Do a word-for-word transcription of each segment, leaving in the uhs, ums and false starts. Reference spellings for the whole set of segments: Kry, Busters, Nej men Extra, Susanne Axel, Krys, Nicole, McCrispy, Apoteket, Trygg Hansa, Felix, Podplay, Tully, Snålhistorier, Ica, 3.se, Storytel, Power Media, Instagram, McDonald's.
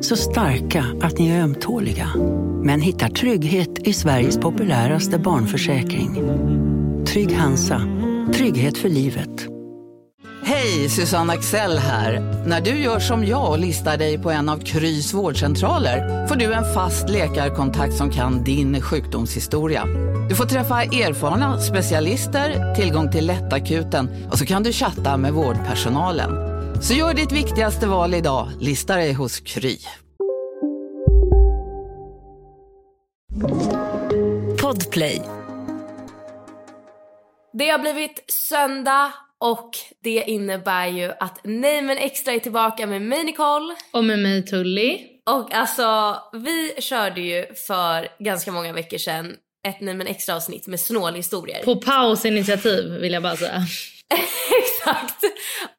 Så starka att ni är ömtåliga. Men hittar trygghet i Sveriges populäraste barnförsäkring. Trygg Hansa. Trygghet för livet. Hej, Susanne Axel här. När du gör som jag och listar dig på en av Krys vårdcentraler får du en fast läkarkontakt som kan din sjukdomshistoria. Du får träffa erfarna specialister, tillgång till lättakuten och så kan du chatta med vårdpersonalen. Så gör ditt viktigaste val idag. Lista dig hos Kry. Podplay. Det har blivit söndag. Och det innebär ju att Nej men Extra är tillbaka med mig Nicole. Och med mig Tully. Och alltså, vi körde ju för ganska många veckor sedan ett Nej men Extra avsnitt med Snålhistorier. På pausinitiativ vill jag bara säga. Exakt.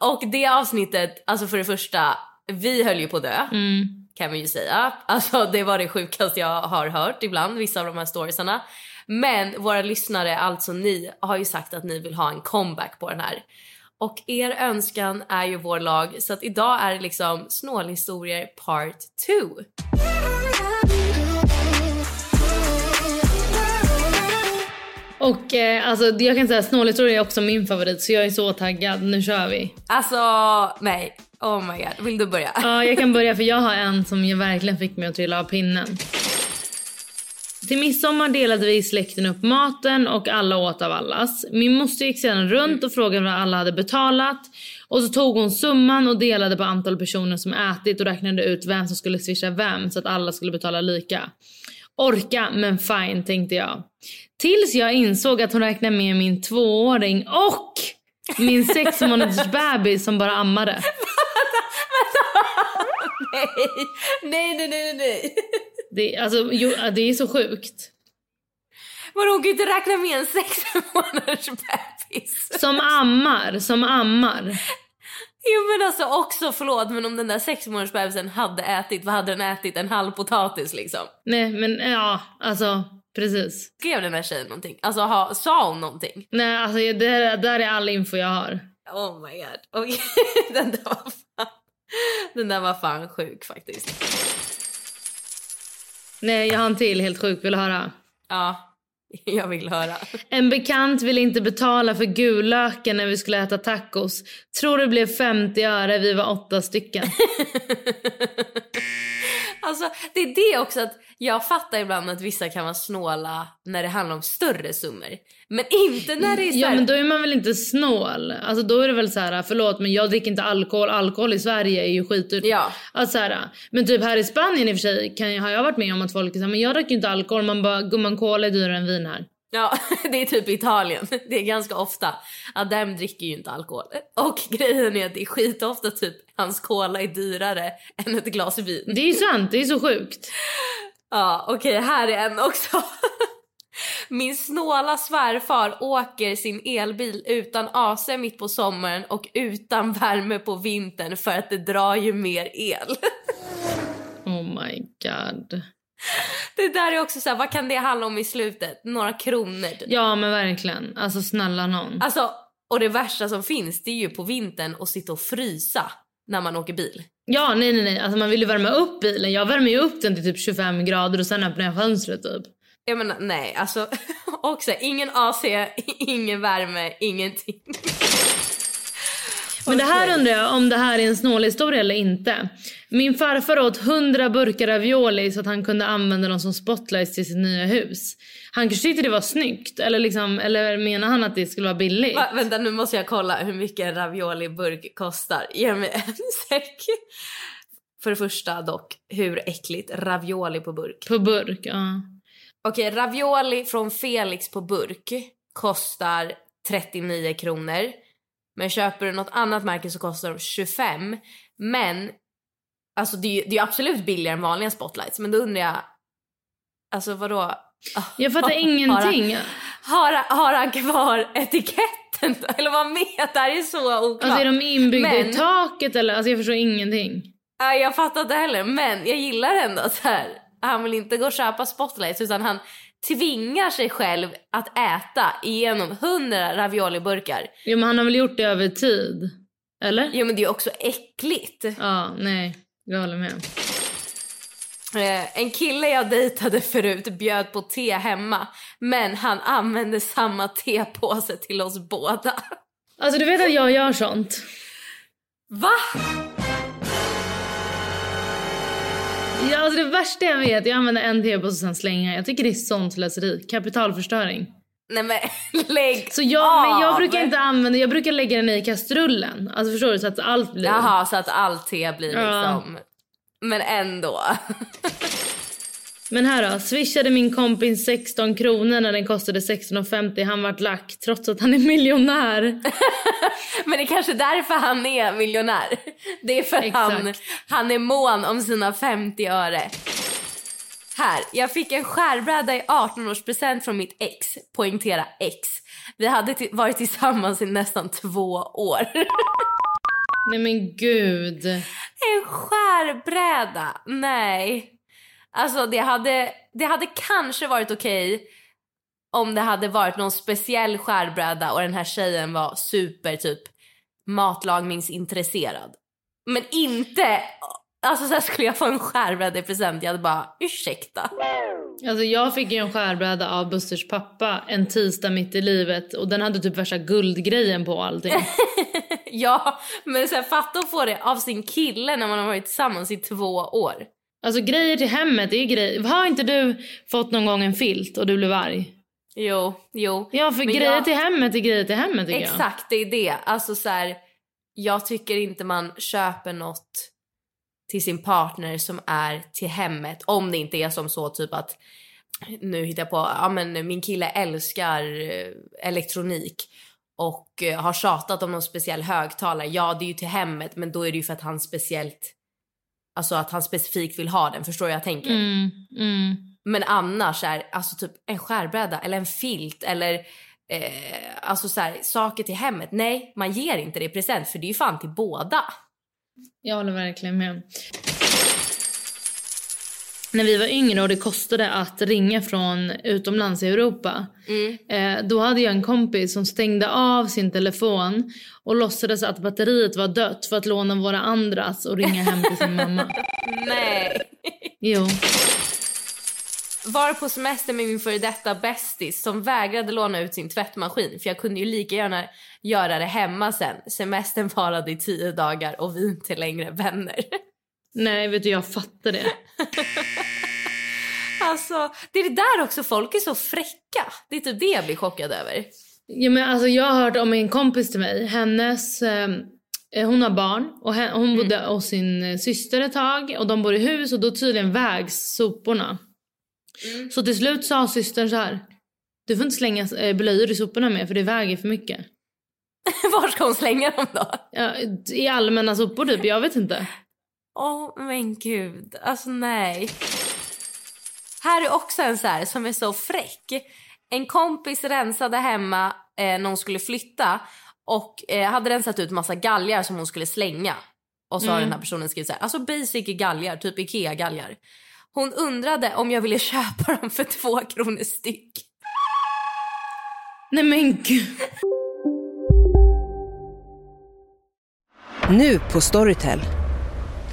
Och det avsnittet, alltså för det första, vi höll ju på dö. Mm. Kan man ju säga. Alltså det var det sjukaste jag har hört ibland, vissa av de här storiesarna. Men våra lyssnare, alltså ni, har ju sagt att ni vill ha en comeback på den här. Och er önskan är ju vår lag. Så att idag är det liksom Snålhistorier part två. Och eh, alltså jag kan säga att Snålhistorier är också min favorit. Så jag är så taggad, nu kör vi. Alltså, nej, oh my god, vill du börja? Ja, jag kan börja för jag har en som jag verkligen fick mig att trilla av pinnen. Till midsommar delade vi i släkten upp maten och alla åt av allas. Min moster gick sedan runt och frågade vad alla hade betalat. Och så tog hon summan och delade på antal personer som ätit och räknade ut vem som skulle swisha vem så att alla skulle betala lika. Orka, men fine, tänkte jag. Tills jag insåg att hon räknade med min tvååring och min sex månaders bebis som bara ammade. Nej, nej, nej, nej. Det, alltså, jo, det är så sjukt. Vadå, hon kan inte räkna med en sex månaders bebis. Som ammar, som ammar. Jo men alltså också, förlåt, men om den där sex månaders bebisen hade ätit, vad hade den ätit? En halv potatis liksom. Nej men ja, alltså precis. Skrev den här tjejen någonting? Alltså ha, sa hon någonting? Nej alltså det där är all info jag har. Oh my god, okay. Den där var fan, den där var fan sjuk faktiskt. Nej, jag har en till helt sjuk. Vill höra? Ja, jag vill höra. En bekant ville inte betala för gulöken när vi skulle äta tacos. Tror det blev femtio öre, vi var åtta stycken. Alltså, det är det också att jag fattar ibland att vissa kan vara snåla när det handlar om större summor. Men inte när det är så här... Ja, men då är man väl inte snål. Alltså, då är det väl så här, förlåt, men jag dricker inte alkohol. Alkohol i Sverige är ju skitdyrt. Ja. Alltså, så här, men typ här i Spanien i och för sig kan, har jag varit med om att folk säger, men jag dricker inte alkohol. Man bara, gumman, cola är dyrare än vin här. Ja, det är typ Italien. Det är ganska ofta. Ja, där dricker ju inte alkohol. Och grejen är att det är skitofta typ hans cola är dyrare än ett glas vin. Det är ju sant, det är så sjukt. Ja, okej, okay, här är en också. Min snåla svärfar åker sin elbil utan A C mitt på sommaren och utan värme på vintern för att det drar ju mer el. Oh my god. Det där är också så här, vad kan det handla om i slutet? Några kronor. Ja men verkligen, alltså snälla någon. Alltså, och det värsta som finns, det är ju på vintern att sitta och frysa när man åker bil. Ja, nej nej nej, alltså man vill ju värma upp bilen. Jag värmer ju upp den till typ tjugofem grader och sen öppnar jag fönstret typ. Jag menar, nej, alltså också ingen A C, ingen värme, ingenting. Men det här undrar jag om det här är en snålhistoria eller inte. Min farfar åt hundra burkar ravioli så att han kunde använda dem som spotlights till sitt nya hus. Han kanske tyckte det var snyggt. Eller, liksom, eller menar han att det skulle vara billigt? Va, vänta, nu måste jag kolla hur mycket en ravioli-burk kostar. Ge mig en säck. För det första dock, hur äckligt. Ravioli på burk. På burk, ja. Okej, ravioli från Felix på burk kostar trettionio kronor. Men köper du något annat märke så kostar de tjugofem. Men alltså det är ju, det är absolut billigare än vanliga spotlights. Men då undrar jag, alltså vadå? Jag fattar ingenting. Har han kvar etiketten? Eller vad med? Det här är så oklart. Alltså är de inbyggda men... i taket? Eller? Alltså jag förstår ingenting. Ja, jag fattar inte heller. Men jag gillar ändå så här. Han vill inte gå och köpa Spotlights utan han tvingar sig själv att äta igenom hundra ravioliburkar. Jo, men han har väl gjort det över tid? Eller? Jo, men det är ju också äckligt. Ja, nej. Jag håller med. Eh, en kille jag dejtade förut bjöd på te hemma, men han använde samma tepåse till oss båda. Alltså, du vet att jag gör sånt. Va? Ja, alltså det värsta jag vet, jag använder en tepåse och sen slänger. Jag tycker det är sånt slöseri. Kapitalförstöring. Nej men lägg så jag, men jag brukar inte använda, jag brukar lägga den i kastrullen. Alltså förstår du, så att allt blir... Jaha, så att allt te blir liksom... Ja. Men ändå. Men här då, swishade min kompis sexton kronor när den kostade sexton femtio. Han vart lack trots att han är miljonär. Men det är kanske därför han är miljonär. Det är för Exakt. han han är mån om sina femtio öre. Här, jag fick en skärbräda i arton års present från mitt ex. Poängtera ex. Vi hade t- varit tillsammans i nästan två år. Nej men gud. En skärbräda. Nej. Alltså det hade, det hade kanske varit okej om det hade varit någon speciell skärbräda och den här tjejen var super typ matlagningsintresserad. Men inte... Alltså så här, skulle jag få en skärbräda i present, jag hade bara, ursäkta. Alltså jag fick ju en skärbräda av Busters pappa en tisdag mitt i livet. Och den hade typ värsta guldgrejen på allting. Ja, men så här, fatta att få det av sin kille när man har varit tillsammans i två år. Alltså grejer till hemmet är grejer. Har inte du fått någon gång en filt och du blev arg? Jo, jo. Ja, för men grejer jag... till hemmet är grejer till hemmet. Exakt, jag. Det är det. Alltså så här, jag tycker inte man köper något till sin partner som är till hemmet. Om det inte är som så typ att... Nu hittar jag på... Ja, men min kille älskar elektronik. Och har tjatat om någon speciell högtalare. Ja, det är ju till hemmet. Men då är det ju för att han speciellt... Alltså att han specifikt vill ha den. Förstår du vad jag tänker? Mm, mm. Men annars är... Alltså typ en skärbräda. Eller en filt. Eller... Eh, alltså så här, saker till hemmet. Nej, man ger inte det i present. För det är ju fan till båda. Jag håller verkligen med. När vi var yngre och det kostade att ringa från utomlands i Europa, mm. då hade jag en kompis som stängde av sin telefon och låtsades att batteriet var dött för att låna våra andras och ringa hem till sin mamma. Nej. Jo. Var på semester med min före detta bästis som vägrade låna ut sin tvättmaskin, för jag kunde ju lika gärna göra det hemma sen. Semestern varade i tio dagar och vi inte längre vänner. Nej, vet du, jag fattar det. Alltså, det är det där också, folk är så fräcka. Det är typ det jag blir chockad över. Ja, men alltså jag har hört om en kompis till mig. Hennes... Eh... Hon har barn och hon bodde mm. hos sin syster ett tag. Och de bor i hus och då tydligen vägs soporna. Mm. Så till slut sa systern så här: du får inte slänga blöjor i soporna med, för det väger för mycket. Var ska hon slänga dem då? Ja, i allmänna sopor typ, jag vet inte. Åh oh, men gud, alltså nej. Här är också en så här som är så fräck. En kompis rensade hemma eh, när hon skulle flytta. Och eh, hade rensat ut massa galgar som hon skulle slänga. Och så mm. har den här personen skrivit så här: alltså basic galgar, typ Ikea-galgar. Hon undrade om jag ville köpa dem för två kronor styck. Nej men gud. Nu på Storytel.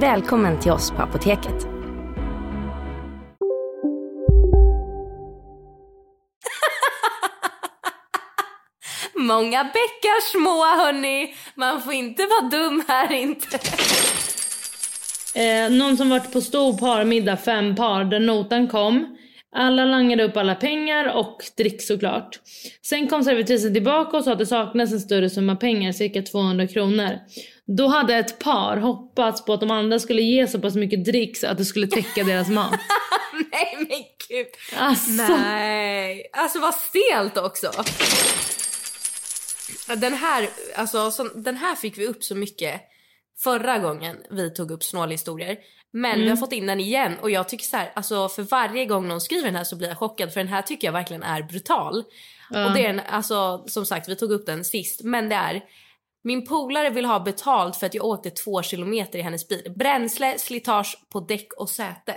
Välkommen till oss på Apoteket. Många bäckar små, hörni. Man får inte vara dum här inte. Eh, någon som varit på stor parmiddag, fem par, där notan kom. Alla langade upp alla pengar och drick såklart. Sen kom servitrisen tillbaka och sa att det saknas en större summa pengar, cirka tvåhundra kronor. Då hade ett par hoppats på att de andra skulle ge så pass mycket dricks att det skulle täcka deras mat. Nej, men gud. Alltså. Nej. Alltså, vad stelt också. Den här, alltså, så, den här fick vi upp så mycket förra gången vi tog upp snålhistorier. Men mm. vi har fått in den igen. Och jag tycker så här, alltså, för varje gång någon skriver den här så blir jag chockad. För den här tycker jag verkligen är brutal. Mm. Och det är en, alltså, som sagt, vi tog upp den sist. Men det är, min polare vill ha betalt för att jag åkte två kilometer i hennes bil. Bränsle, slitage på däck och säte.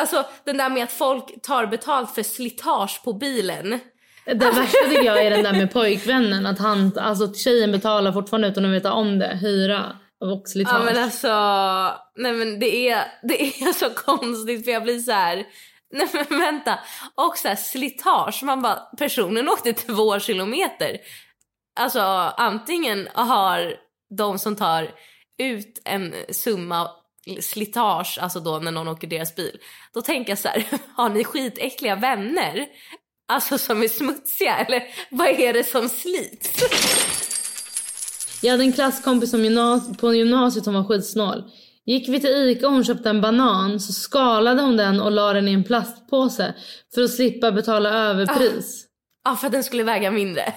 Alltså den där med att folk tar betalt för slitage på bilen. Det värsta tycker jag är den där med pojkvännen, att han, alltså tjejen betalar fortfarande utan att veta om det, hyra och slitage. Ja men alltså, nej men det är det är så konstigt, för jag blir så här, nej men vänta, och så här slitage, man bara, personen åkte två kilometer. Alltså antingen har de som tar ut en summa slitage, alltså då när någon åker deras bil, då tänker jag så här, har ni skitäckliga vänner? Alltså som är smutsiga, eller vad är det som slits? Jag hade en klasskompis som gymnas- på gymnasiet som var skitsnål. Gick vi till Ica och hon köpte en banan, så skalade hon den och la den i en plastpåse för att slippa betala överpris. Ja, ah. ah, för att den skulle väga mindre.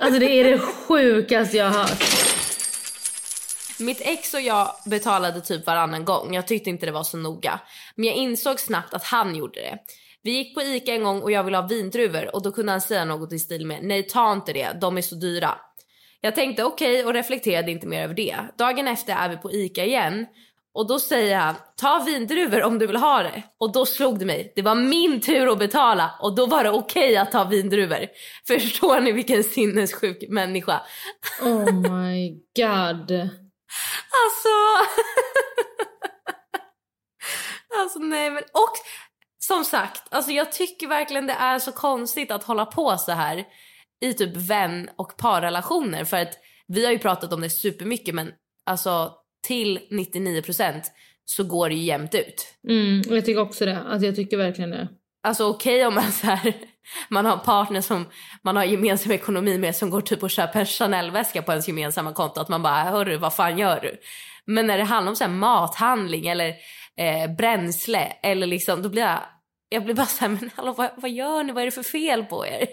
Alltså det är det sjukaste jag har hört. Mitt ex och jag betalade typ varannan gång. Jag tyckte inte det var så noga. Men jag insåg snabbt att han gjorde det. Vi gick på Ica en gång och jag ville ha vindruvor. Och då kunde han säga något i stil med: nej, ta inte det, de är så dyra. Jag tänkte okej okay, och reflekterade inte mer över det. Dagen efter är vi på Ica igen. Och då säger han: ta vindruvor om du vill ha det. Och då slog det mig, det var min tur att betala. Och då var det okej okay att ta vindruvor. Förstår ni vilken sinnessjuk människa? Oh my god. Alltså Alltså nej men och som sagt, alltså jag tycker verkligen det är så konstigt att hålla på så här i typ vän- och parrelationer. För att vi har ju pratat om det supermycket, men alltså till nittionio procent så går det ju jämnt ut. Mm, jag tycker också det. Alltså jag tycker verkligen det. Alltså okej okay om man så här, man har partner som man har gemensam ekonomi med, som går typ och köper en Chanel-väska på ens gemensamma konto, att man bara, hörru, vad fan gör du? Men när det handlar om så här mathandling eller eh, bränsle eller liksom, då blir jag jag blir bara så här, men hallå, vad, vad gör ni? Vad är det för fel på er?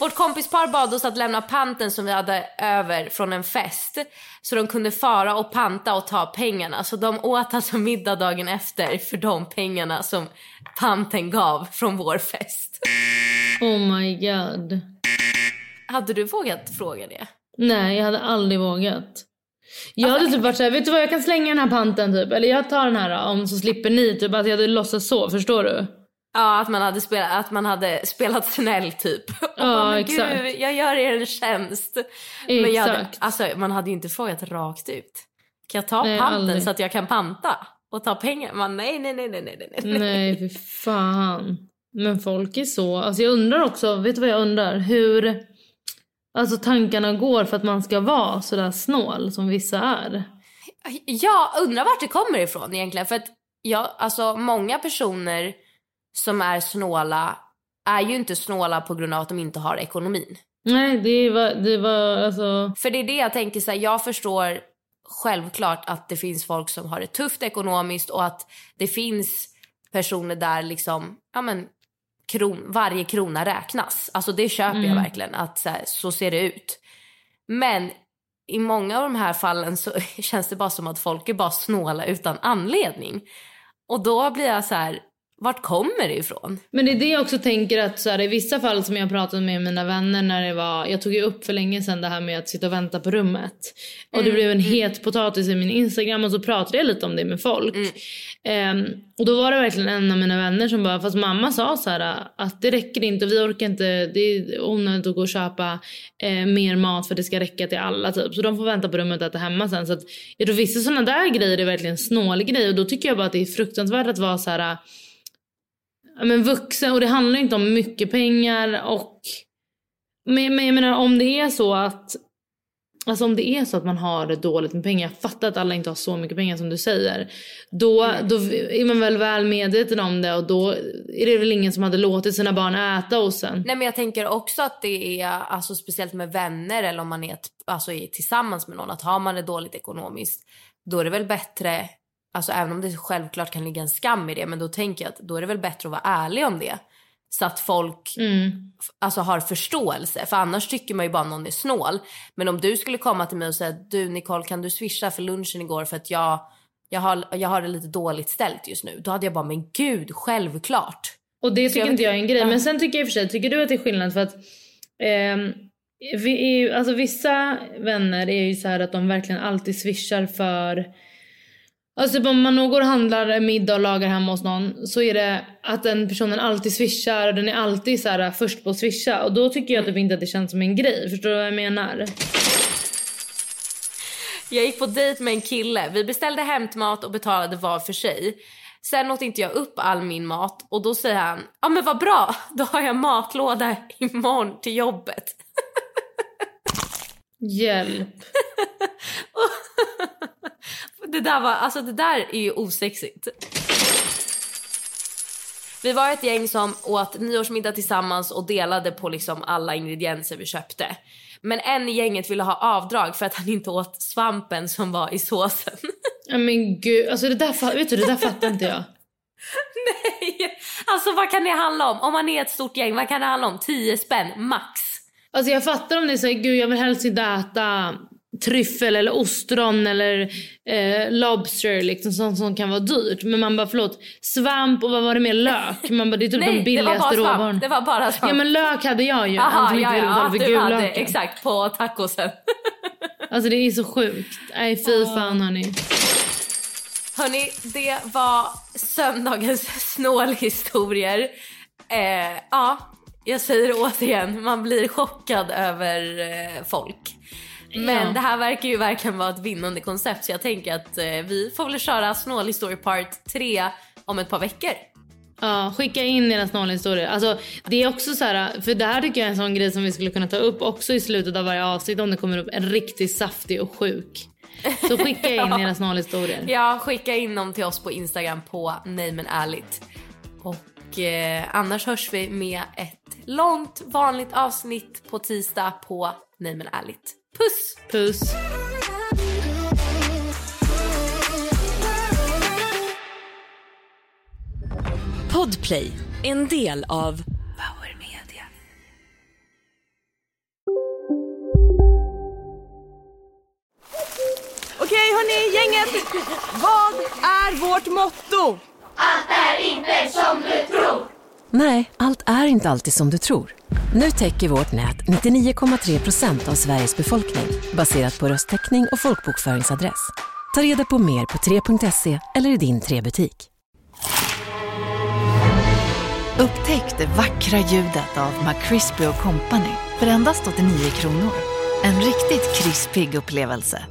Vårt kompispar bad oss att lämna panten som vi hade över från en fest, så de kunde fara och panta och ta pengarna. Så de åt alltså middag dagen efter för de pengarna som panten gav från vår fest. Oh my god. Hade du vågat fråga det? Nej, jag hade aldrig vågat. Jag hade typ varit såhär, vet du vad, jag kan slänga den här panten typ. Eller jag tar den här då, om så slipper ni typ. Att jag hade låtsats så, förstår du? Ja, att man hade spelat, att man hade spelat snäll typ. Ja, exakt. Gud, jag gör er en tjänst. Exakt. Men jag hade, alltså, man hade ju inte frågat rakt ut. Kan jag ta nej, panten aldrig. Så att jag kan panta och ta pengar? Man, nej, nej, nej, nej, nej, nej. Nej, för fan. Men folk är så. Alltså jag undrar också, vet du vad jag undrar? Hur... Alltså tankarna går för att man ska vara så där snål som vissa är. Jag undrar vart det kommer ifrån egentligen. För att jag, alltså, många personer som är snåla är ju inte snåla på grund av att de inte har ekonomin. Nej, det var, det var alltså... För det är det jag tänker så här, jag förstår självklart att det finns folk som har det tufft ekonomiskt. Och att det finns personer där liksom, ja men... Kron, varje krona räknas. Alltså det köper mm. jag verkligen, att så, här, så ser det ut. Men i många av de här fallen så känns det bara som att folk är bara snåla utan anledning. Och då blir jag så här, vart kommer det ifrån? Men det är det jag också tänker att så här, i vissa fall som jag pratade med mina vänner när det var, jag tog ju upp för länge sedan det här med att sitta och vänta på rummet. Och mm. det blev en het potatis i min Instagram och så pratade jag lite om det med folk. Mm. Um, och då var det verkligen en av mina vänner som bara, fast mamma sa så här att det räcker inte och vi orkar inte, det är onödigt att gå och köpa eh, mer mat för det ska räcka till alla typ. Så de får vänta på rummet att äta hemma sen. Så att jag tror vissa sådana där grejer är verkligen snål grejer och då tycker jag bara att det är fruktansvärt att vara så här. Ja, men vuxen, och det handlar inte om mycket pengar och men, men jag menar om det är så att alltså om det är så att man har dåligt med pengar, jag fattar att alla inte har så mycket pengar som du säger, då, mm. då är man väl väl medveten om det och då är det väl ingen som hade låtit sina barn äta och sen. Nej men jag tänker också att det är alltså speciellt med vänner eller om man är, alltså, är tillsammans med någon, att har man det dåligt ekonomiskt då är det väl bättre. Alltså även om det självklart kan ligga en skam i det, men då tänker jag att då är det väl bättre att vara ärlig om det. Så att folk mm. f- alltså har förståelse. För annars tycker man ju bara någon är snål. Men om du skulle komma till mig och säga, du Nicole kan du swisha för lunchen igår för att jag, jag, har, jag har det lite dåligt ställt just nu. Då hade jag bara, men gud, självklart. Och det tycker jag inte jag är en grej. Men sen tycker jag i och för sig, tycker du att det är skillnad för att... Ehm... Vi är ju, alltså vissa vänner är ju så här att de verkligen alltid swishar för... Alltså om man går och handlar middag och lagar hemma hos någon så är det att den personen alltid swishar och den är alltid så här först på att swisha. Och då tycker jag typ inte att det känns som en grej. Förstår du vad jag menar? Jag gick på dejt med en kille. Vi beställde hämtmat och betalade var för sig. Sen åt inte jag upp all min mat och då säger han, ja men vad bra, då har jag matlåda imorgon till jobbet. Hjälp. Det där var, alltså det där är ju osexigt. Vi var ett gäng som åt nyårsmiddag tillsammans och delade på liksom alla ingredienser vi köpte. Men en i gänget ville ha avdrag för att han inte åt svampen som var i såsen. Ja men gud, alltså det där, vet du, det där fattar inte jag. Nej, alltså vad kan det handla om? Om man är ett stort gäng, vad kan det handla om? Tio spänn, max. Alltså jag fattar om det säger, gud jag vill helst inte äta... tryffel eller ostron eller eh, lobster liksom, sånt som kan vara dyrt. Men man bara, förlåt, svamp och vad var det med lök? Man bara, det är typ nej, de billigaste råvarorna. Det var bara svamp. Ja men lök hade jag ju. Aha, ja, ja, ja, du hade löken. Exakt, på tacosen. Alltså det är så sjukt. Nej fy fan hörni. Hörni, det var söndagens snålhistorier. eh, Ja, jag säger det återigen, man blir chockad över eh, folk. Men ja. Det här verkar ju verkligen vara ett vinnande koncept. Så jag tänker att eh, vi får väl köra snålhistorie part tre om ett par veckor. Ja, skicka in era snålhistorier. Alltså det är också så här, för det här tycker jag är en sån grej som vi skulle kunna ta upp också i slutet av varje avsnitt. Om det kommer upp en riktigt saftig och sjuk, så skicka in ja. Era snålhistorier. Ja, skicka in dem till oss på Instagram på Nej men ärligt. Och eh, annars hörs vi med ett långt vanligt avsnitt på tisdag på Nej men ärligt. Puss! Puss! Podplay, en del av Power Media. Okej hörni, gänget! Vad är vårt motto? Allt är inte som du tror! Nej, allt är inte alltid som du tror. Nu täcker vårt nät nittionio komma tre procent av Sveriges befolkning baserat på röstteckning och folkbokföringsadress. Ta reda på mer på tre punkt se eller i din tre-butik. Upptäck det vackra ljudet av McCrispy och Company för endast åttionio kronor. En riktigt krispig upplevelse.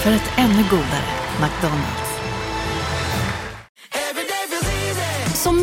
För ett ännu godare McDonald's. Som